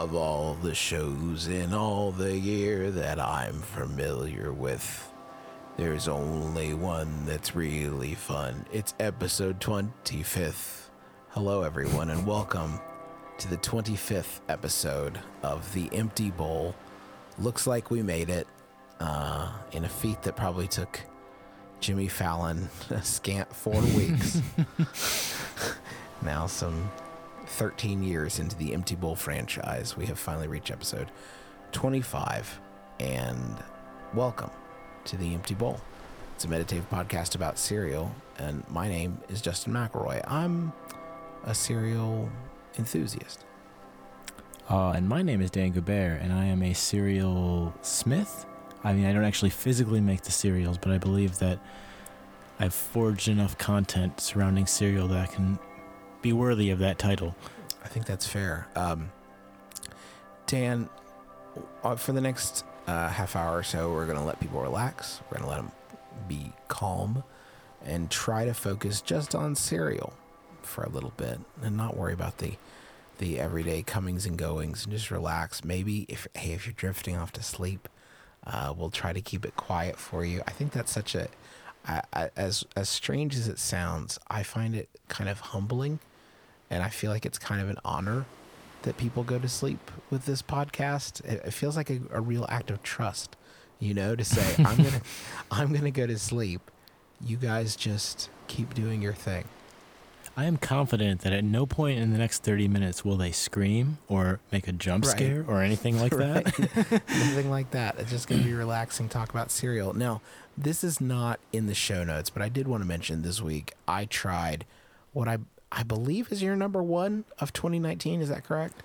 of all the shows in all the year that I'm familiar with, there's only one that's really fun. It's episode 25th. Hello, everyone, and welcome to the 25th episode of The Empty Bowl. Looks like we made it in a feat that probably took Jimmy Fallon a scant 4 weeks. Now some 13 years into the Empty Bowl franchise, we have finally reached episode 25, and welcome to the Empty Bowl. It's a meditative podcast about cereal, and my name is Justin McElroy. I'm a cereal enthusiast. And my name is Dan Goubert, and I am a cereal smith. I mean, I don't actually physically make the cereals, but I believe that I've forged enough content surrounding cereal that I can be worthy of that title. I think that's fair. Dan, for the next half hour or so, we're going to let people relax. We're going to let them be calm and try to focus just on cereal for a little bit and not worry about the everyday comings and goings, and just relax. Maybe if you're drifting off to sleep, we'll try to keep it quiet for you. I think that's such a, as strange as it sounds, I find it kind of humbling, and I feel like it's kind of an honor that people go to sleep with this podcast. It feels like a real act of trust, you know, to say, I'm gonna go to sleep. You guys just keep doing your thing. I am confident that at no point in the next 30 minutes will they scream or make a jump scare or anything like that. Anything like that. It's just going to be relaxing, talk about cereal. Now, this is not in the show notes, but I did want to mention this week I tried what I believe is your number one of 2019. Is that correct?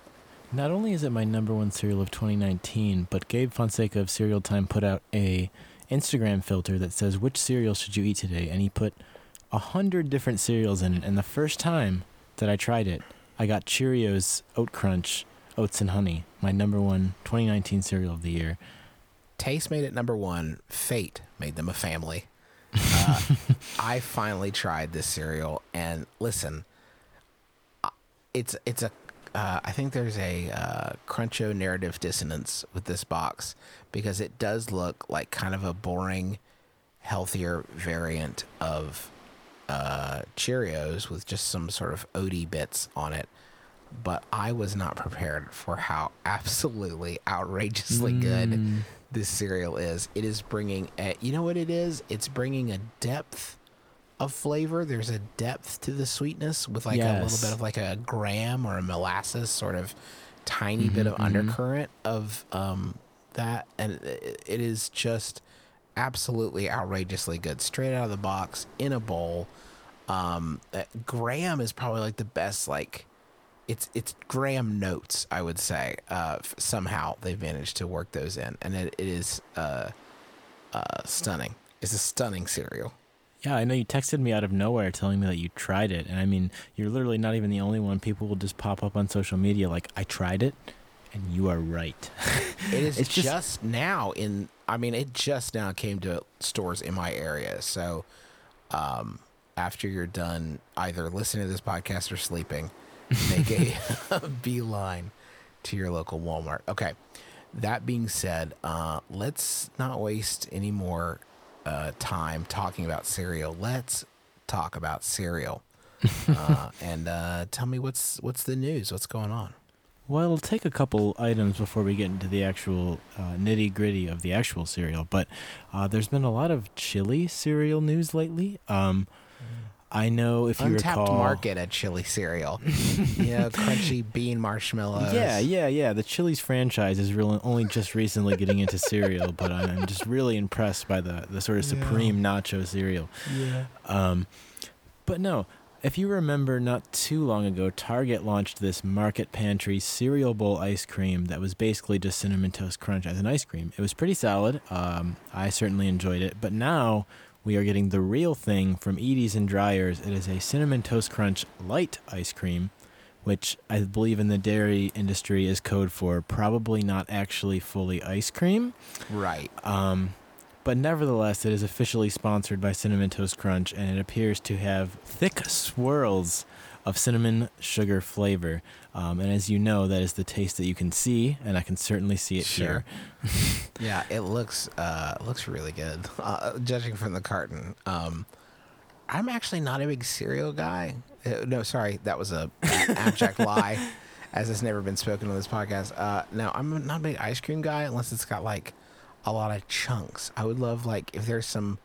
Not only is it my number one cereal of 2019, but Gabe Fonseca of Cereal Time put out a Instagram filter that says, which cereal should you eat today? And he put 100 different cereals in it, and the first time that I tried it, I got Cheerios Oat Crunch, Oats and Honey, my number one 2019 cereal of the year. Taste made it number one. Fate made them a family. I finally tried this cereal, and listen, it's a. I think there's a Cruncho narrative dissonance with this box, because it does look like kind of a boring, healthier variant of Cheerios with just some sort of oaty bits on it, but I was not prepared for how absolutely outrageously good this cereal is. It is bringing you know what it is? It's bringing a depth of flavor. There's a depth to the sweetness with like a little bit of like a graham or a molasses sort of tiny bit of undercurrent of that, and it is just absolutely outrageously good, straight out of the box in a bowl. Graham is probably like the best, like it's graham notes, I would say. Somehow they've managed to work those in, and it is stunning. It's a stunning cereal. Yeah, I know you texted me out of nowhere telling me that you tried it, and I mean, you're literally not even the only one. People will just pop up on social media like, I tried it, and you are right. It is just now in... I mean, it just now came to stores in my area. So after you're done either listening to this podcast or sleeping, make a beeline to your local Walmart. Okay. That being said, let's not waste any more time talking about cereal. Let's talk about cereal. and tell me what's the news? What's going on? Well, it'll take a couple items before we get into the actual nitty-gritty of the actual cereal, but there's been a lot of chili cereal news lately. I know if you Untapped recall... Market at chili cereal. You know, crunchy bean marshmallows. Yeah. The Chili's franchise is really only just recently getting into cereal, but I'm just really impressed by the sort of supreme nacho cereal. Yeah. But no... If you remember, not too long ago, Target launched this Market Pantry cereal bowl ice cream that was basically just Cinnamon Toast Crunch as an ice cream. It was pretty solid. I certainly enjoyed it. But now we are getting the real thing from Edy's and Dryers. It is a Cinnamon Toast Crunch light ice cream, which I believe in the dairy industry is code for probably not actually fully ice cream. Right. But nevertheless, it is officially sponsored by Cinnamon Toast Crunch, and it appears to have thick swirls of cinnamon sugar flavor. And as you know, that is the taste that you can see, and I can certainly see it here. Yeah, it looks really good, judging from the carton. I'm actually not a big cereal guy. No, sorry, that was an abject lie, as it's never been spoken on this podcast. No, I'm not a big ice cream guy unless it's got, like, a lot of chunks. I would love, like, if there's some...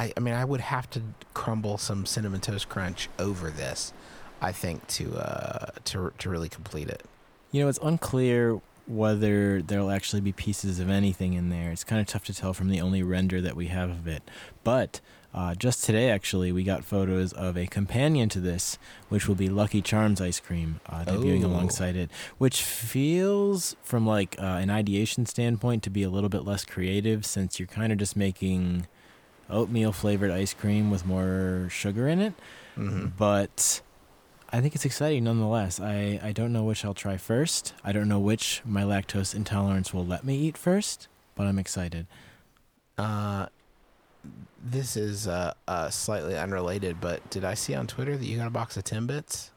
I mean, I would have to crumble some Cinnamon Toast Crunch over this, I think, to really complete it. You know, it's unclear whether there'll actually be pieces of anything in there. It's kind of tough to tell from the only render that we have of it. But just today, actually, we got photos of a companion to this, which will be Lucky Charms ice cream debuting alongside it, which feels, from like an ideation standpoint, to be a little bit less creative, since you're kind of just making oatmeal flavored ice cream with more sugar in it. Mm-hmm. But I think it's exciting nonetheless. I don't know which I'll try first. I don't know which my lactose intolerance will let me eat first, but I'm excited. This is slightly unrelated, but did I see on Twitter that you got a box of Timbits?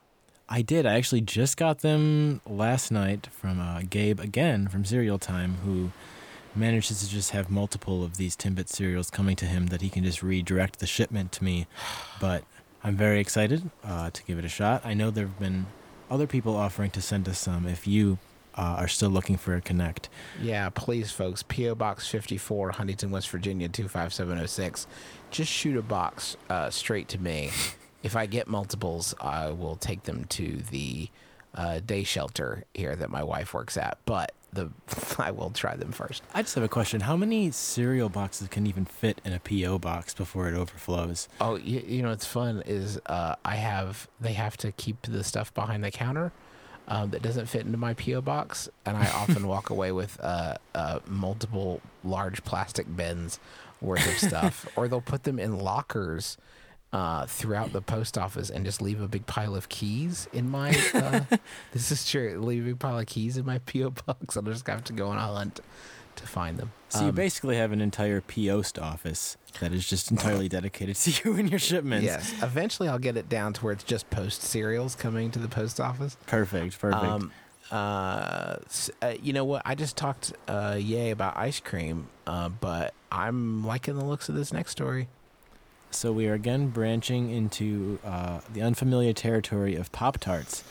I did. I actually just got them last night from Gabe, again, from Cereal Time, who manages to just have multiple of these Timbit cereals coming to him that he can just redirect the shipment to me. But I'm very excited to give it a shot. I know there have been other people offering to send us some if you are still looking for a connect. Yeah, please, folks. P.O. Box 54, Huntington, West Virginia, 25706. Just shoot a box straight to me. If I get multiples, I will take them to the day shelter here that my wife works at. But I will try them first. I just have a question. How many cereal boxes can even fit in a P.O. box before it overflows? Oh, you know, what's fun is they have to keep the stuff behind the counter that doesn't fit into my P.O. box, and I often walk away with multiple large plastic bins worth of stuff, or they'll put them in lockers throughout the post office and just leave a big pile of keys in my this is true, leave a big pile of keys in my P.O. box. I'll just have to go on a hunt to find them. So you basically have an entire Post office that is just entirely dedicated to you and your shipments. Yes, eventually I'll get it down to where it's just Post cereals coming to the post office. Perfect. You know what, I just talked yay about ice cream, but I'm liking the looks of this next story. So we are again branching into the unfamiliar territory of Pop-Tarts,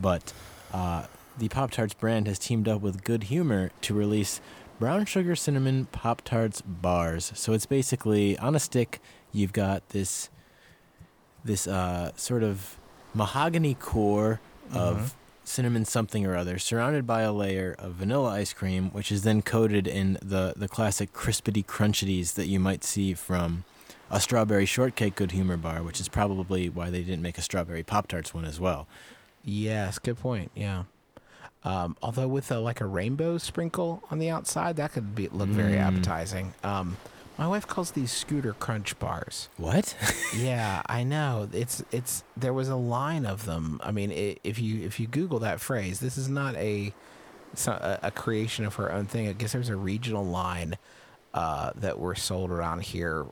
but the Pop-Tarts brand has teamed up with Good Humor to release brown sugar cinnamon Pop-Tarts bars. So it's basically, on a stick, you've got this sort of mahogany core of cinnamon something or other, surrounded by a layer of vanilla ice cream, which is then coated in the classic crispity crunchities that you might see from a Strawberry Shortcake Good Humor bar, which is probably why they didn't make a Strawberry Pop-Tarts one as well. Yes, good point, yeah. Although with a rainbow sprinkle on the outside, that could look very appetizing. My wife calls these Scooter Crunch bars. What? Yeah, I know. It's there was a line of them. I mean, if you Google that phrase, this is not a creation of her own thing. I guess there's a regional line that were sold around here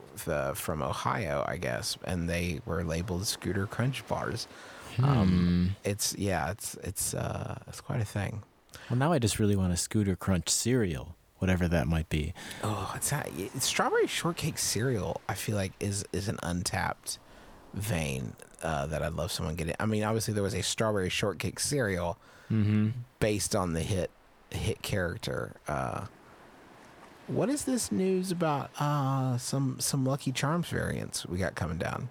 from Ohio, I guess, and they were labeled Scooter Crunch bars. It's quite a thing. Well, now I just really want a Scooter Crunch cereal, whatever that might be. Oh, it's Strawberry Shortcake cereal. I feel like is an untapped vein that I'd love someone getting. I mean, obviously there was a Strawberry Shortcake cereal based on the hit character. What is this news about some Lucky Charms variants we got coming down?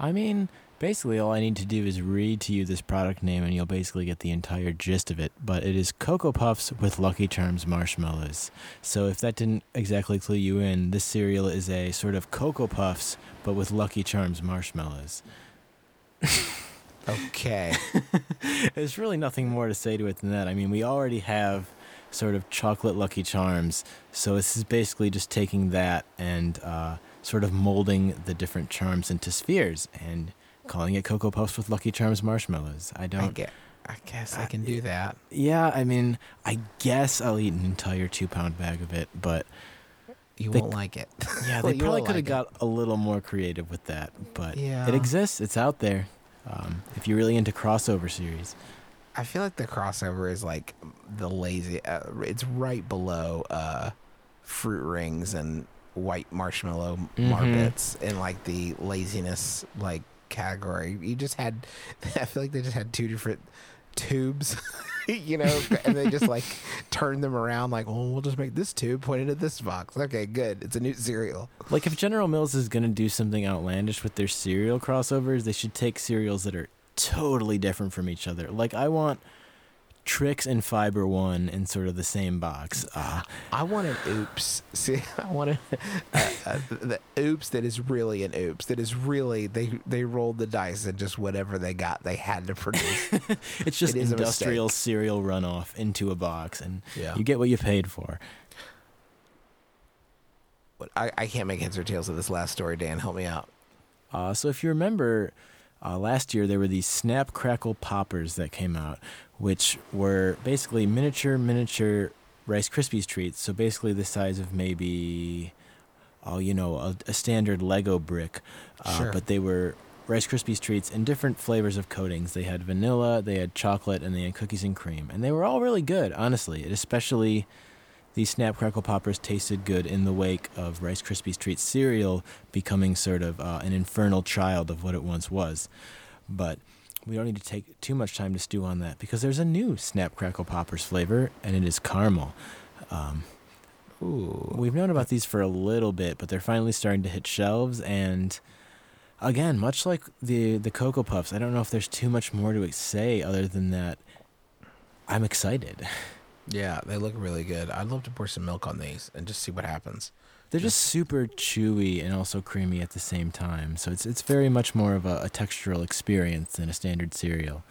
I mean, basically all I need to do is read to you this product name and you'll basically get the entire gist of it. But it is Cocoa Puffs with Lucky Charms marshmallows. So if that didn't exactly clue you in, this cereal is a sort of Cocoa Puffs, but with Lucky Charms marshmallows. Okay. There's really nothing more to say to it than that. I mean, we already have sort of chocolate Lucky Charms. So this is basically just taking that and sort of molding the different charms into spheres and calling it Cocoa Puffs with Lucky Charms marshmallows. I guess I can do that. Yeah, I mean, I guess I'll eat an entire 2-pound bag of it, but you won't like it. Yeah, they probably could have got a little more creative with that, but it exists. It's out there. If you're really into crossover series. I feel like the crossover is like the lazy. It's right below Fruit Rings and White Marshmallow Marmots in like the laziness like category. You just had. I feel like they just had two different tubes, you know, and they just like turned them around. Like, oh, we'll just make this tube pointed at this box. Okay, good. It's a new cereal. Like, if General Mills is gonna do something outlandish with their cereal crossovers, they should take cereals that are totally different from each other. Like, I want Trix and Fiber One in sort of the same box. I want an oops. See, I want the oops that is really an oops. That is really they rolled the dice and just whatever they got, they had to produce. It's just industrial cereal runoff into a box, and you get what you paid for. I can't make heads or tails of this last story, Dan. Help me out. So if you remember, last year there were these Snap Crackle Poppers that came out, which were basically miniature Rice Krispies treats. So basically the size of maybe, a standard Lego brick. Sure. But they were Rice Krispies treats in different flavors of coatings. They had vanilla, they had chocolate, and they had cookies and cream. And they were all really good, honestly. And especially these Snap Crackle Poppers tasted good in the wake of Rice Krispies treats cereal becoming sort of an infernal child of what it once was. But we don't need to take too much time to stew on that because there's a new Snap Crackle Poppers flavor, and it is caramel. We've known about these for a little bit, but they're finally starting to hit shelves. And again, much like the Cocoa Puffs, I don't know if there's too much more to say other than that I'm excited. Yeah, they look really good. I'd love to pour some milk on these and just see what happens. They're just super chewy and also creamy at the same time. So it's very much more of a textural experience than a standard cereal.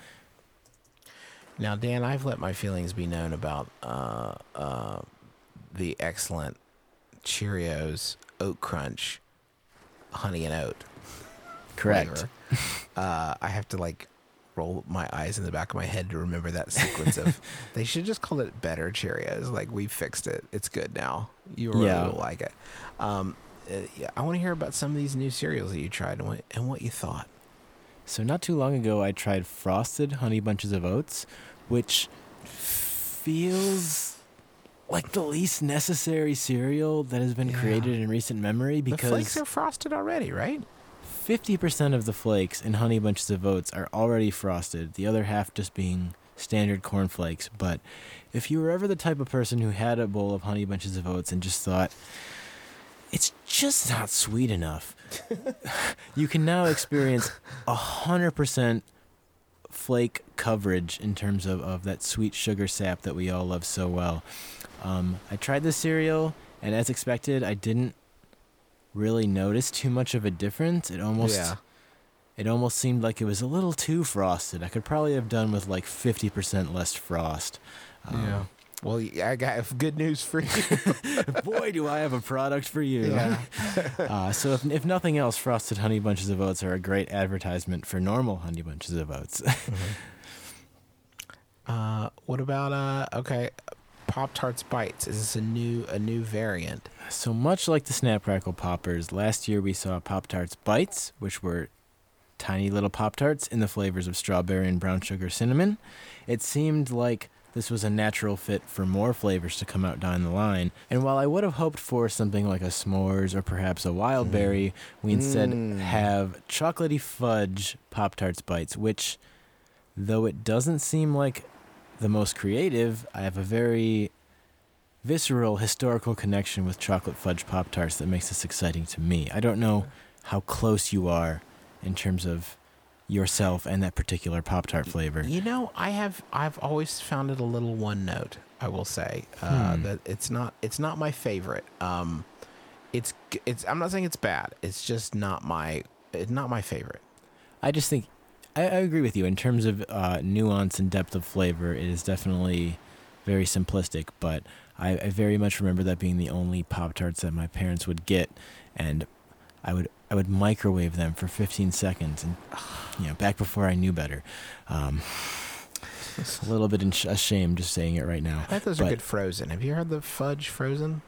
Now, Dan, I've let my feelings be known about the excellent Cheerios Oat Crunch, honey and oat. Correct. I have to roll my eyes in the back of my head to remember that sequence of they should just call it Better Cheerios. Like, we fixed it. It's good now. You really will like it. I want to hear about some of these new cereals that you tried and what you thought. So not too long ago, I tried Frosted Honey Bunches of Oats, which feels like the least necessary cereal that has been created in recent memory because the flakes are frosted already, right? 50% of the flakes in Honey Bunches of Oats are already frosted, the other half just being standard cornflakes. But if you were ever the type of person who had a bowl of Honey Bunches of Oats and just thought, it's just not sweet enough, you can now experience 100% flake coverage in terms of that sweet sugar sap that we all love so well. I tried this cereal, and as expected, I didn't really notice too much of a difference. It almost seemed like it was a little too frosted. I could probably have done with 50% less frost. Well, I got good news for you. Boy, do I have a product for you. So if nothing else, Frosted Honey Bunches of Oats are a great advertisement for normal Honey Bunches of Oats. What about Pop-Tarts Bites? Is this a new variant? So much like the Snap Crackle Poppers, last year we saw Pop-Tarts Bites, which were tiny little Pop-Tarts in the flavors of strawberry and brown sugar cinnamon. It seemed like this was a natural fit for more flavors to come out down the line. And while I would have hoped for something like a s'mores or perhaps a wild berry, we instead have chocolatey fudge Pop-Tarts Bites, which, though it doesn't seem like the most creative, I have a very visceral historical connection with chocolate fudge Pop-Tarts that makes this exciting to me. I don't know how close you are in terms of yourself and that particular Pop-Tart flavor. I've always found it a little one note, I will say. That it's not my favorite. It's I'm not saying it's bad. It's just not my favorite. I just think I agree with you. In terms of nuance and depth of flavor, it is definitely very simplistic, but I very much remember that being the only Pop-Tarts that my parents would get, and I would microwave them for 15 seconds, and back before I knew better. A little bit ashamed just saying it right now. I thought those are good frozen. Have you heard the fudge frozen?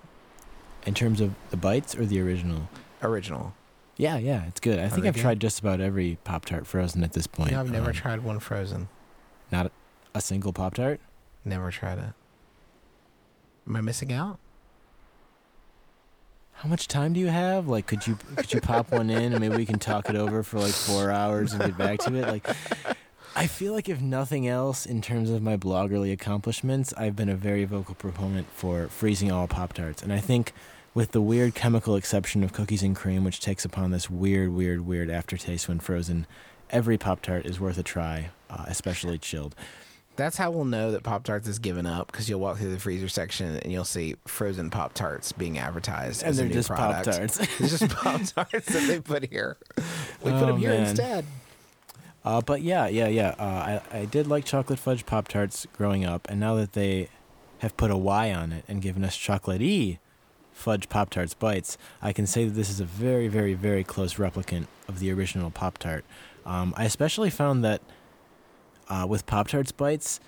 In terms of the bites or the original? Original. Yeah, yeah, it's good. I think I've tried just about every Pop-Tart frozen at this point. No, I've never tried one frozen. Not a single Pop-Tart? Never tried it. Am I missing out? How much time do you have? Like, could you pop one in and maybe we can talk it over for like 4 hours and get back to it? Like, I feel like if nothing else in terms of my bloggerly accomplishments, I've been a very vocal proponent for freezing all Pop-Tarts. And I think with the weird chemical exception of cookies and cream, which takes upon this weird aftertaste when frozen, every Pop-Tart is worth a try, especially chilled. That's how we'll know that Pop-Tarts is given up, because you'll walk through the freezer section and you'll see frozen Pop-Tarts being advertised as a new product. And they're just Pop-Tarts. They're just Pop-Tarts that they put here. We put them here instead. But yeah. I did like chocolate fudge Pop-Tarts growing up, and now that they have put a Y on it and given us chocolate-y fudge Pop-Tarts bites, I can say that this is a very, very, very close replicant of the original Pop-Tart. I especially found that with Pop-Tarts bites,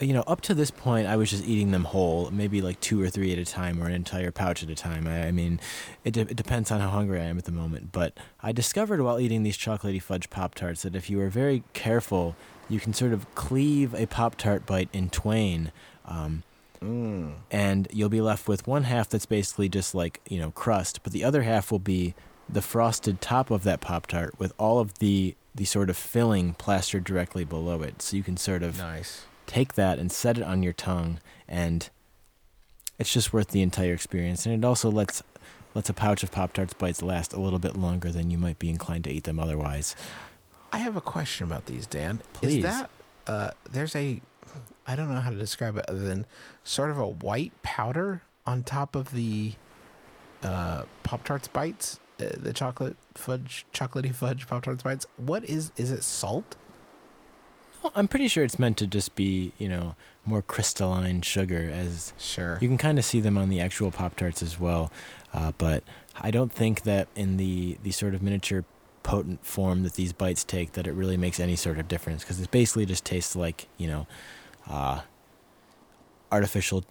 you know, up to this point, I was just eating them whole, maybe like 2 or 3 at a time or an entire pouch at a time. I mean, it depends on how hungry I am at the moment. But I discovered while eating these chocolatey fudge Pop-Tarts that if you are very careful, you can sort of cleave a Pop-Tart bite in twain. And you'll be left with one half that's basically just like, you know, crust, but the other half will be the frosted top of that Pop-Tart with all of the sort of filling plastered directly below it. So you can sort of take that and set it on your tongue, and it's just worth the entire experience. And it also lets a pouch of Pop-Tarts bites last a little bit longer than you might be inclined to eat them otherwise. I have a question about these, Dan. Please. Is that, there's a, I don't know how to describe it other than sort of a white powder on top of the Pop-Tarts bites, the chocolatey fudge Pop-Tarts bites. What is it salt? Well, I'm pretty sure it's meant to just be, you know, more crystalline sugar. As sure, you can kind of see them on the actual Pop-Tarts as well. But I don't think that in the sort of miniature potent form that these bites take that it really makes any sort of difference, because it basically just tastes like, you know, artificial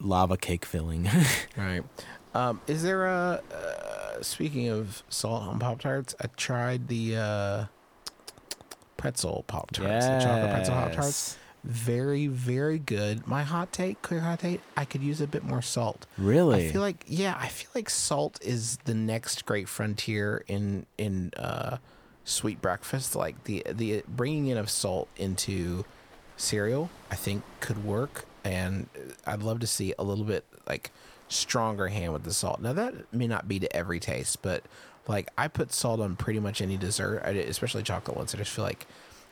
lava cake filling. Right. Is there a speaking of salt on Pop-Tarts, I tried the pretzel Pop-Tarts, the chocolate pretzel Pop-Tarts. Very, very good. My quick hot take, I could use a bit more salt. Really? I feel like salt is the next great frontier in sweet breakfast. Like the bringing in of salt into cereal, I think could work, and I'd love to see a little bit like stronger hand with the salt. Now that may not be to every taste, but like I put salt on pretty much any dessert, especially chocolate ones. I just feel like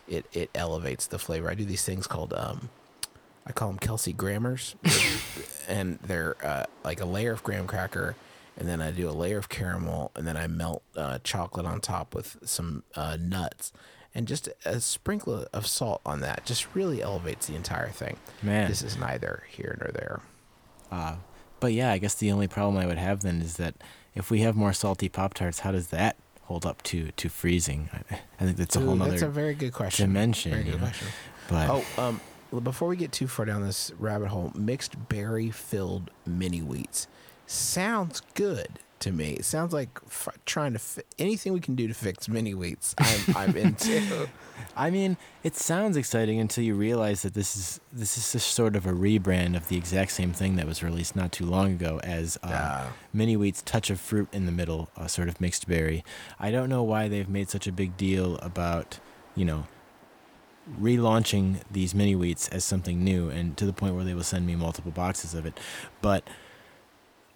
it elevates the flavor. I do these things called I call them Kelsey Grammars, and they're like a layer of graham cracker, and then I do a layer of caramel, and then I melt chocolate on top with some nuts. And just a sprinkle of salt on that just really elevates the entire thing. Man. This is neither here nor there. But yeah, I guess the only problem I would have then is that if we have more salty Pop-Tarts, how does that hold up to freezing? I think that's a whole other dimension. That's a very good question. Very good question. But, before we get too far down this rabbit hole, mixed berry-filled mini-wheats. Sounds good. To me, it sounds like trying to anything we can do to fix mini-wheats, I'm into. I mean, it sounds exciting until you realize that this is just sort of a rebrand of the exact same thing that was released not too long ago as mini-wheats, touch of fruit in the middle, sort of mixed berry. I don't know why they've made such a big deal about, you know, relaunching these mini-wheats as something new, and to the point where they will send me multiple boxes of it, but.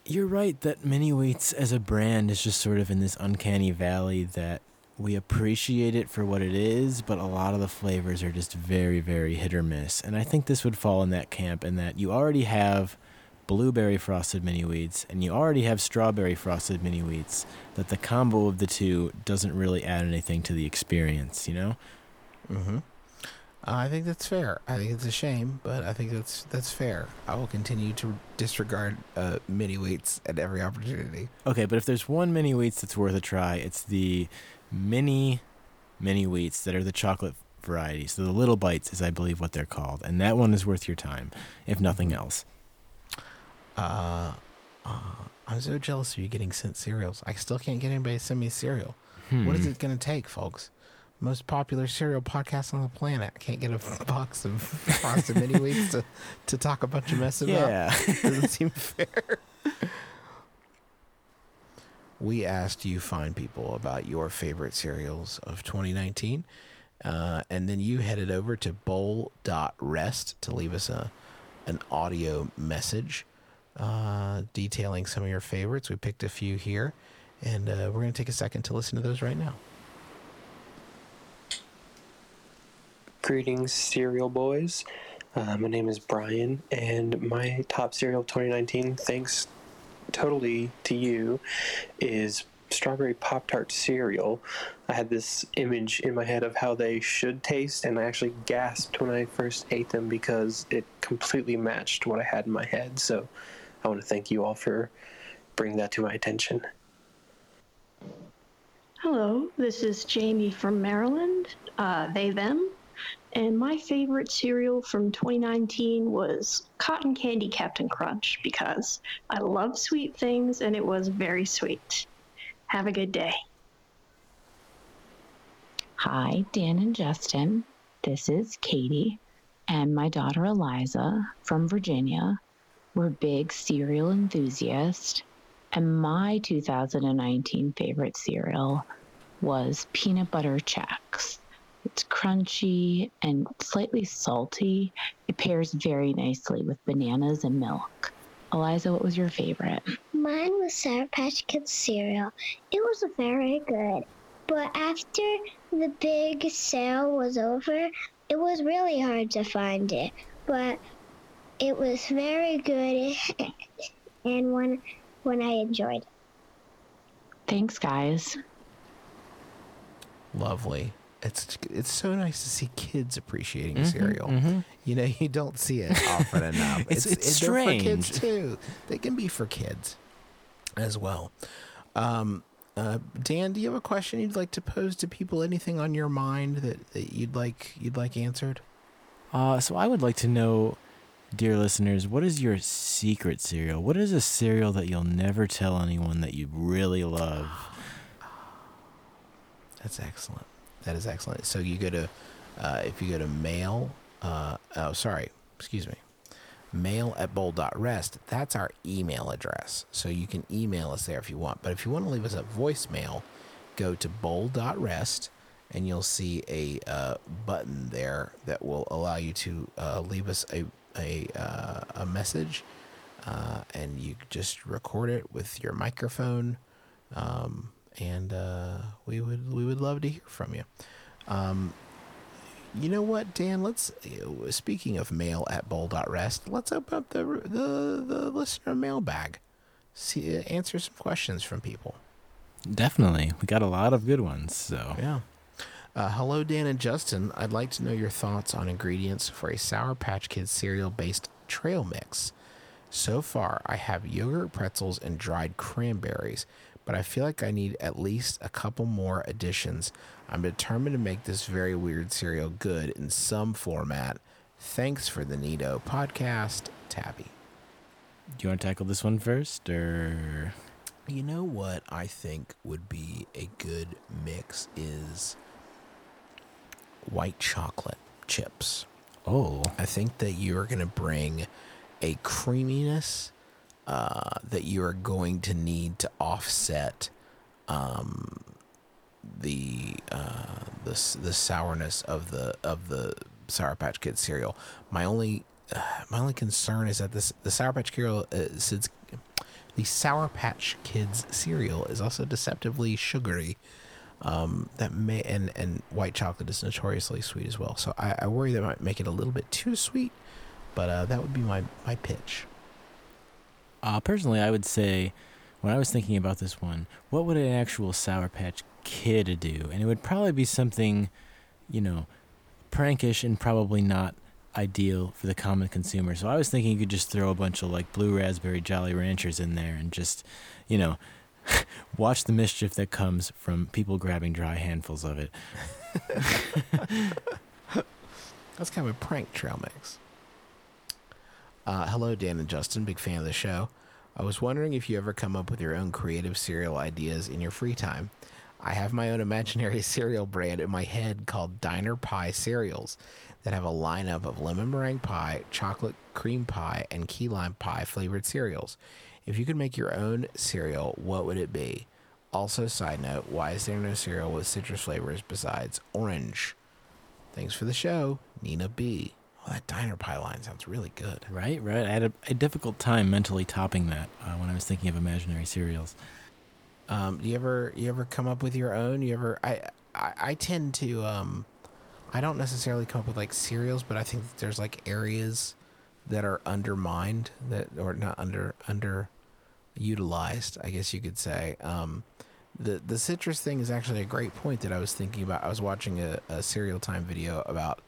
You're right that Mini-Wheats as a brand is just sort of in this uncanny valley that we appreciate it for what it is, but a lot of the flavors are just very, very hit or miss. And I think this would fall in that camp, in that you already have blueberry frosted Mini-Wheats and you already have strawberry frosted Mini-Wheats, that the combo of the two doesn't really add anything to the experience, you know? Mm-hmm. I think that's fair. I think it's a shame, but I think that's fair. I will continue to disregard mini-wheats at every opportunity. Okay, but if there's one mini-wheats that's worth a try, it's the mini-wheats that are the chocolate variety. So the little bites is, I believe, what they're called, and that one is worth your time, if nothing else. I'm so jealous of you getting sent cereals. I still can't get anybody to send me cereal. What is it going to take, folks? Most popular cereal podcast on the planet. I can't get a box of Frosted Mini-Wheats to talk a bunch of mess about. Yeah. Doesn't seem fair. We asked you fine people about your favorite cereals of 2019. And then you headed over to bowl.rest to leave us an audio message detailing some of your favorites. We picked a few here. And we're going to take a second to listen to those right now. Greetings, cereal boys. My name is Brian, and my top cereal of 2019, thanks totally to you, is Strawberry Pop-Tart cereal. I had this image in my head of how they should taste, and I actually gasped when I first ate them because it completely matched what I had in my head. So I want to thank you all for bringing that to my attention. Hello, this is Jamie from Maryland, they, them, and my favorite cereal from 2019 was Cotton Candy Captain Crunch because I love sweet things and it was very sweet. Have a good day. Hi, Dan and Justin. This is Katie and my daughter Eliza from Virginia. We're big cereal enthusiasts. And my 2019 favorite cereal was Peanut Butter Chex. It's crunchy and slightly salty. It pairs very nicely with bananas and milk. Eliza, what was your favorite? Mine was Sour Patch Kids cereal. It was very good. But after the big sale was over, it was really hard to find it. But it was very good. And when I enjoyed. Thanks, guys. Lovely. It's so nice to see kids appreciating cereal. Mm-hmm. You know, you don't see it often enough. It's strange. They're for kids too. They can be for kids as well. Dan, do you have a question you'd like to pose to people? Anything on your mind that you'd like answered? So I would like to know. Dear listeners, what is your secret cereal? What is a cereal that you'll never tell anyone that you really love? That's excellent. That is excellent. So you go to, if you go to mail at bowl.rest, that's our email address. So you can email us there if you want. But if you want to leave us a voicemail, go to bowl.rest. And you'll see a button there that will allow you to leave us a message, and you just record it with your microphone, and we would love to hear from you. You know what, Dan? Let's speaking of mail at bowl.rest, let's open up the listener mailbag, answer some questions from people. Definitely, we got a lot of good ones. So yeah. Hello, Dan and Justin. I'd like to know your thoughts on ingredients for a Sour Patch Kids cereal-based trail mix. So far, I have yogurt, pretzels, and dried cranberries, but I feel like I need at least a couple more additions. I'm determined to make this very weird cereal good in some format. Thanks for the Neato podcast, Tabby. Do you want to tackle this one first, or...? You know what I think would be a good mix is... white chocolate chips. Oh, I think that you are going to bring a creaminess that you are going to need to offset the sourness of the Sour Patch Kids cereal. My only concern is that the Sour Patch cereal the Sour Patch Kids cereal is also deceptively sugary. And white chocolate is notoriously sweet as well. So I worry that might make it a little bit too sweet, but that would be my pitch. Personally, I would say when I was thinking about this one, what would an actual Sour Patch Kid do? And it would probably be something, prankish and probably not ideal for the common consumer. So I was thinking you could just throw a bunch of blue raspberry Jolly Ranchers in there and just, watch the mischief that comes from people grabbing dry handfuls of it. That's kind of a prank trail mix. Hello, Dan and Justin. Big fan of the show. I was wondering if you ever come up with your own creative cereal ideas in your free time. I have my own imaginary cereal brand in my head called Diner Pie Cereals that have a lineup of lemon meringue pie, chocolate cream pie, and key lime pie flavored cereals. If you could make your own cereal, what would it be? Also, side note, why is there no cereal with citrus flavors besides orange? Thanks for the show, Nina B. Well, that Diner Pie line sounds really good. Right. I had a difficult time mentally topping that when I was thinking of imaginary cereals. Do you ever come up with your own? I tend to I don't necessarily come up with like cereals, but I think that there's like areas that are undermined underutilized, I guess you could say. The citrus thing is actually a great point that I was thinking about. I was watching a Cereal Time video about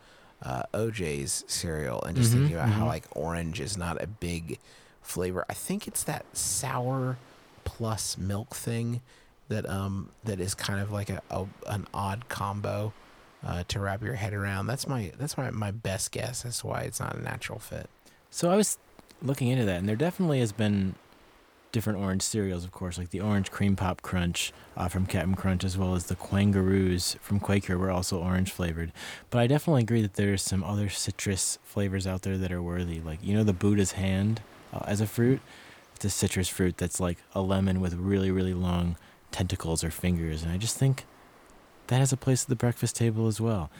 OJ's cereal and just thinking about how like orange is not a big flavor. I think it's that sour plus milk thing that is kind of like an odd combo to wrap your head around. That's my best guess as to why it's not a natural fit. So I was looking into that, and there definitely has been different orange cereals, of course, like the Orange Cream Pop Crunch from Captain Crunch, as well as the Quangaroos from Quaker were also orange flavored. But I definitely agree that there's some other citrus flavors out there that are worthy. Like, you know, the Buddha's hand as a fruit? It's a citrus fruit that's like a lemon with really, really long tentacles or fingers. And I just think that has a place at the breakfast table as well.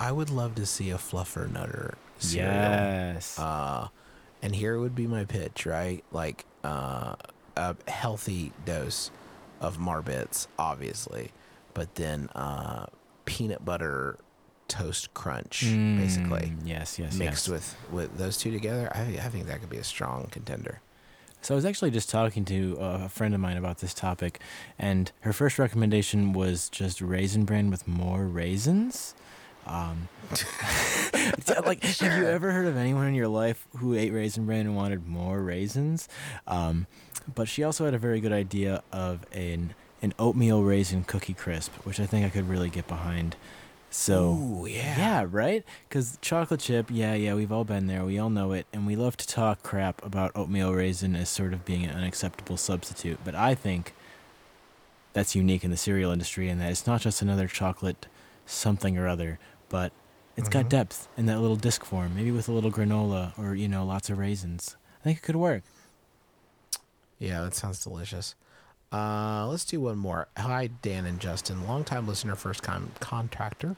I would love to see a Fluffernutter cereal. Yes. And here would be my pitch, right? Like a healthy dose of Marbits, obviously, but then peanut butter toast crunch, basically. Yes. Mixed with those two together, I think that could be a strong contender. So I was actually just talking to a friend of mine about this topic, and her first recommendation was just Raisin Bran with more raisins. Sure. Have you ever heard of anyone in your life who ate Raisin Bran and wanted more raisins? But she also had a very good idea of an oatmeal raisin cookie crisp, which I think I could really get behind. So, ooh, yeah, right? Because chocolate chip, yeah, we've all been there. We all know it. And we love to talk crap about oatmeal raisin as sort of being an unacceptable substitute. But I think that's unique in the cereal industry, and that it's not just another chocolate something or other, but it's got depth in that little disc form, maybe with a little granola or, you know, lots of raisins. I think it could work. Yeah, that sounds delicious. Let's do one more. Hi, Dan and Justin, longtime listener, first-time contractor.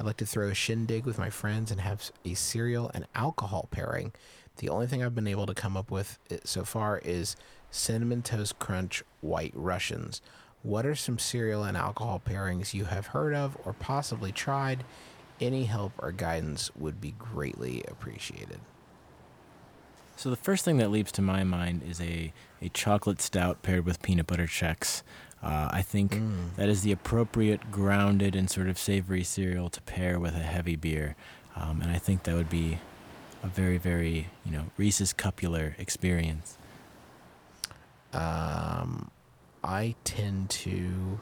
I'd like to throw a shindig with my friends and have a cereal and alcohol pairing. The only thing I've been able to come up with so far is Cinnamon Toast Crunch White Russians. What are some cereal and alcohol pairings you have heard of or possibly tried? Any help or guidance would be greatly appreciated. So the first thing that leaps to my mind is a chocolate stout paired with peanut butter Chex. I think that is the appropriate grounded and sort of savory cereal to pair with a heavy beer. And I think that would be a very, very, you know, Reese's Cupular experience. I tend to,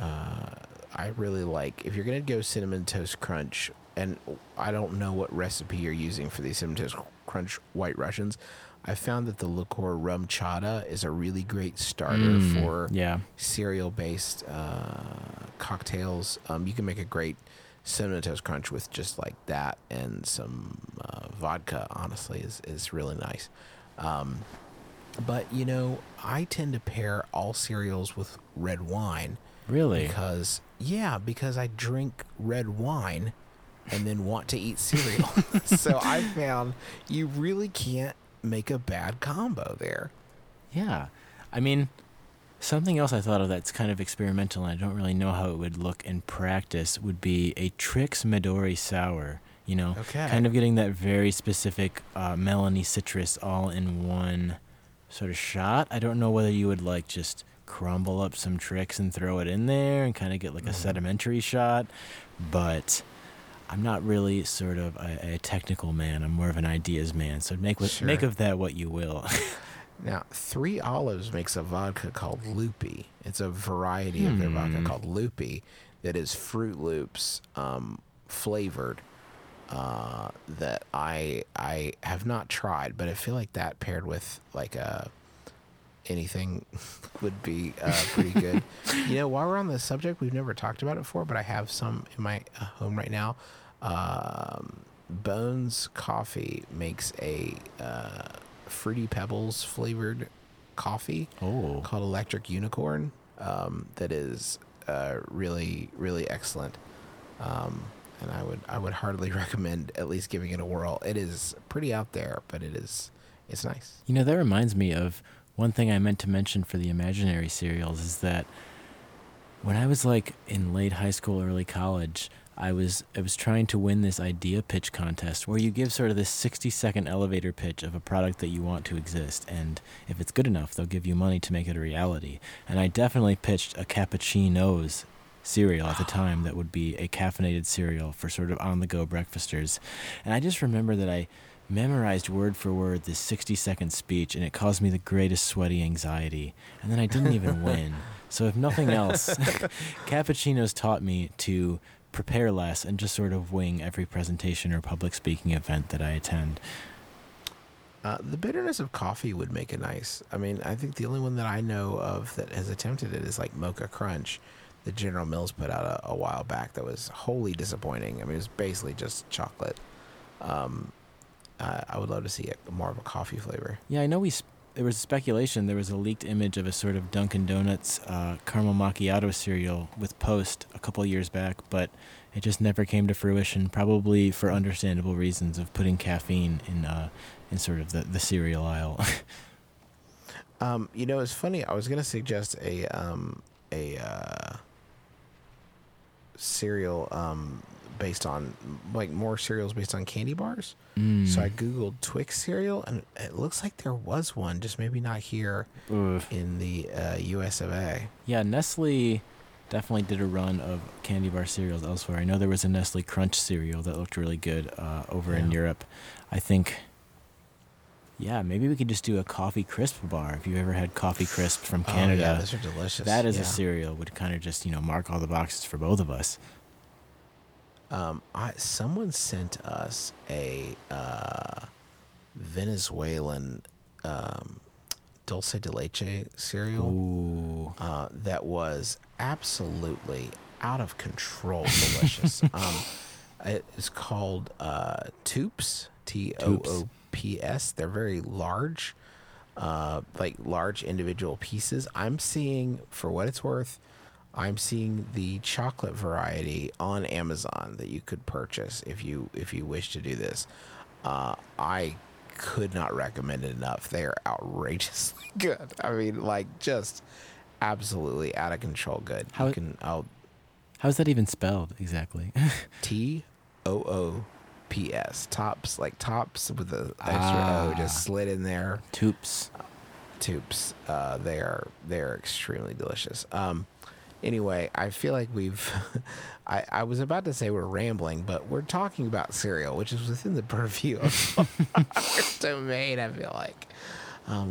I really like, if you're going to go Cinnamon Toast Crunch, and I don't know what recipe you're using for these Cinnamon Toast Crunch White Russians, I found that the liqueur rum chata is a really great starter for cereal-based cocktails. You can make a great Cinnamon Toast Crunch with just like that and some vodka, honestly, is really nice. But, you know, I tend to pair all cereals with red wine. Really? Because I drink red wine and then want to eat cereal. So I found you really can't make a bad combo there. Yeah. I mean, something else I thought of that's kind of experimental and I don't really know how it would look in practice would be a Trix Midori Sour. You know, kind of getting that very specific melony citrus all in one sort of shot. I don't know whether you would like just crumble up some Trix and throw it in there and kind of get like a sedimentary shot, but I'm not really sort of a technical man. I'm more of an ideas man. So make of that what you will. Now, Three Olives makes a vodka called Loopy. It's a variety of their vodka called Loopy that is Fruit Loops flavored. that I have not tried, but I feel like that paired with like a anything would be pretty good. You know, while we're on this subject, we've never talked about it before, but I have some in my home right now. Bones Coffee makes a Fruity Pebbles flavored coffee called Electric Unicorn that is really, really excellent. And I would heartily recommend at least giving it a whirl. It is pretty out there, but it's nice. You know, that reminds me of one thing I meant to mention for the imaginary cereals is that when I was like in late high school, early college, I was trying to win this idea pitch contest where you give sort of this 60-second elevator pitch of a product that you want to exist, and if it's good enough, they'll give you money to make it a reality. And I definitely pitched a Cappuccino's cereal at the time that would be a caffeinated cereal for sort of on-the-go breakfasters. And I just remember that I memorized word for word this 60-second speech, and it caused me the greatest sweaty anxiety. And then I didn't even win. So if nothing else, Cappuccino's taught me to prepare less and just sort of wing every presentation or public speaking event that I attend. The bitterness of coffee would make it nice. I mean, I think the only one that I know of that has attempted it is like Mocha Crunch that General Mills put out a while back that was wholly disappointing. I mean, it was basically just chocolate. I would love to see it more of a coffee flavor. Yeah, I know there was speculation. There was a leaked image of a sort of Dunkin' Donuts caramel macchiato cereal with Post a couple years back, but it just never came to fruition, probably for understandable reasons of putting caffeine in sort of the cereal aisle. You know, it's funny. I was going to suggest a cereal based on like more cereals based on candy bars. So I googled Twix cereal, and it looks like there was one, just maybe not here in the US of A. Yeah, Nestle definitely did a run of candy bar cereals elsewhere. I know there was a Nestle Crunch cereal that looked really good over in Europe. I think, yeah, maybe we could just do a Coffee Crisp bar. If you've ever had Coffee Crisp from Canada, yeah, those are delicious. That is a cereal would kind of just, you know, mark all the boxes for both of us. Someone sent us a Venezuelan dulce de leche cereal that was absolutely out of control delicious. It's called Toops, Toops. They're very large, like large individual pieces. I'm seeing, for what it's worth, I'm seeing the chocolate variety on Amazon that you could purchase if you wish to do this. I could not recommend it enough. They are outrageously good. I mean, like, just absolutely out of control good. How's that even spelled exactly? TOOPS. Tops, like tops with the extra O just slid in there. Toops. Toops. They are extremely delicious. Anyway, I feel like we've I was about to say we're rambling, but we're talking about cereal, which is within the purview of our domain, I feel like.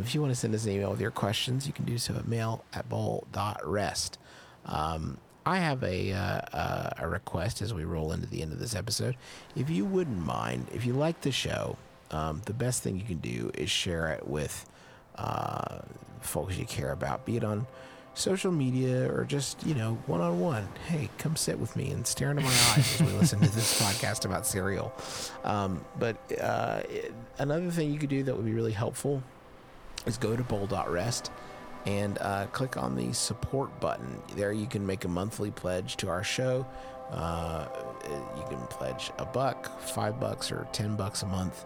If you want to send us an email with your questions, you can do so at mail@bowl.rest. I have a request as we roll into the end of this episode. If you wouldn't mind, if you like the show, the best thing you can do is share it with folks you care about, be it on social media or just, you know, one-on-one. Hey, come sit with me and stare into my eyes as we listen to this podcast about cereal. But another thing you could do that would be really helpful is go to bowl.rest and click on the support button. There you can make a monthly pledge to our show. You can pledge $1, $5, or $10 a month.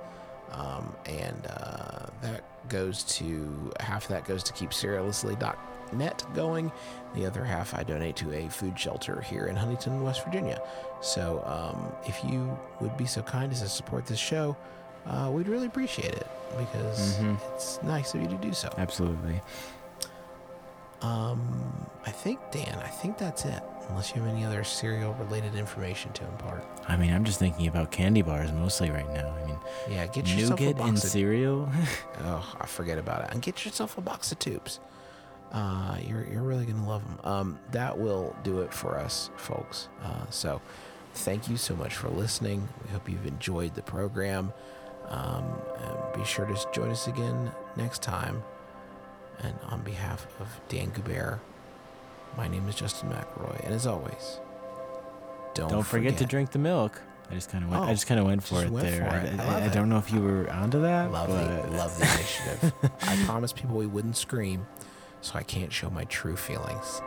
And that goes to, half of that goes to keepserialously.net going. The other half I donate to a food shelter here in Huntington, West Virginia. So if you would be so kind as to support this show, we'd really appreciate it because it's nice of you to do so. Absolutely. I think, Dan, that's it. Unless you have any other cereal-related information to impart. I mean, I'm just thinking about candy bars mostly right now. I mean, yeah, get yourself nougat a box and of cereal. Oh, I forget about it. And get yourself a box of Toops. You're really gonna love them. That will do it for us, folks. So Thank you so much for listening. We hope you've enjoyed the program. And be sure to join us again next time. And on behalf of Dan Goubert, my name is Justin McElroy. And as always, don't forget to drink the milk. I just kind of went for it there. I don't know if you were onto that. Love the initiative. I promised people we wouldn't scream, so I can't show my true feelings.